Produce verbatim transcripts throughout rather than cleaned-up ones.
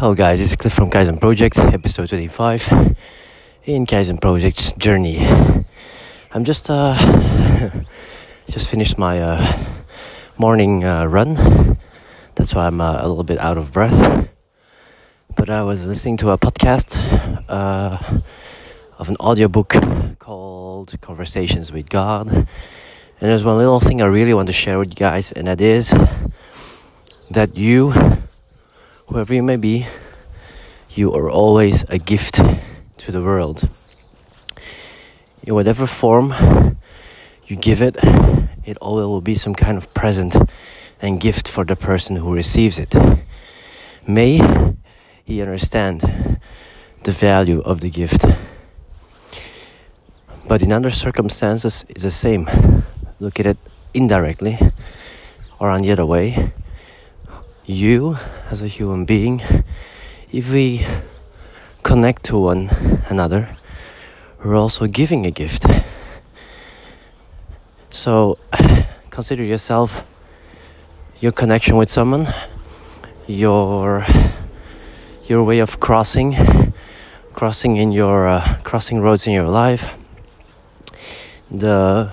Hello guys, it's Cliff from Kaizen Project, episode twenty-five in Kaizen Project's journey. I'm just uh just finished my uh, morning uh, run. That's why I'm uh, a little bit out of breath. But I was listening to a podcast uh, of an audiobook called Conversations with God. And there's one little thing I really want to share with you guys, and that is that you, whoever you may be, you are always a gift to the world. In whatever form you give it, it always will be some kind of present and gift for the person who receives it. May he understand the value of the gift. But in other circumstances, it's the same. Look at it indirectly or on the other way. You, as a human being, if we connect to one another, we're also giving a gift. So, consider yourself, your connection with someone, your your way of crossing, crossing in your uh, crossing roads in your life, the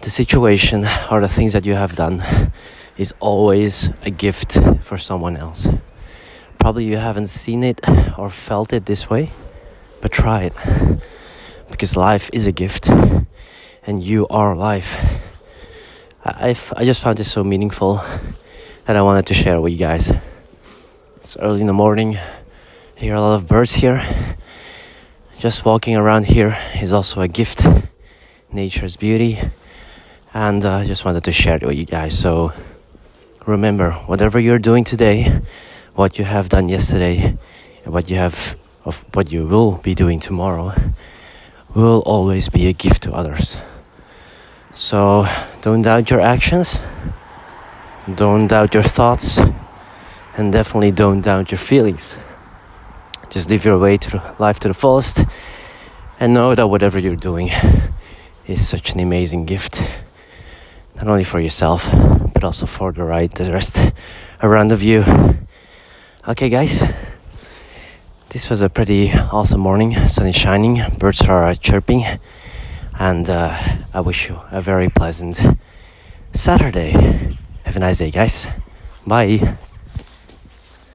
the situation or the things that you have done is always a gift for someone else. Probably you haven't seen it or felt it this way, but try it, because life is a gift and you are life. I, I just found this so meaningful that I wanted to share with you guys. It's early in the morning. I hear a lot of birds here. Just walking around here is also a gift. Nature's beauty. And I uh, just wanted to share it with you guys. So remember, whatever you're doing today, what you have done yesterday, and what you have of what you will be doing tomorrow, will always be a gift to others. So don't doubt your actions, don't doubt your thoughts, and definitely don't doubt your feelings. Just live your way to life to the fullest, and know that whatever you're doing is such an amazing gift, not only for yourself, but also for the right, the rest around of you. Okay guys, this was a pretty awesome morning. Sun is shining, birds are chirping, and uh, I wish you a very pleasant Saturday. Have a nice day guys. Bye.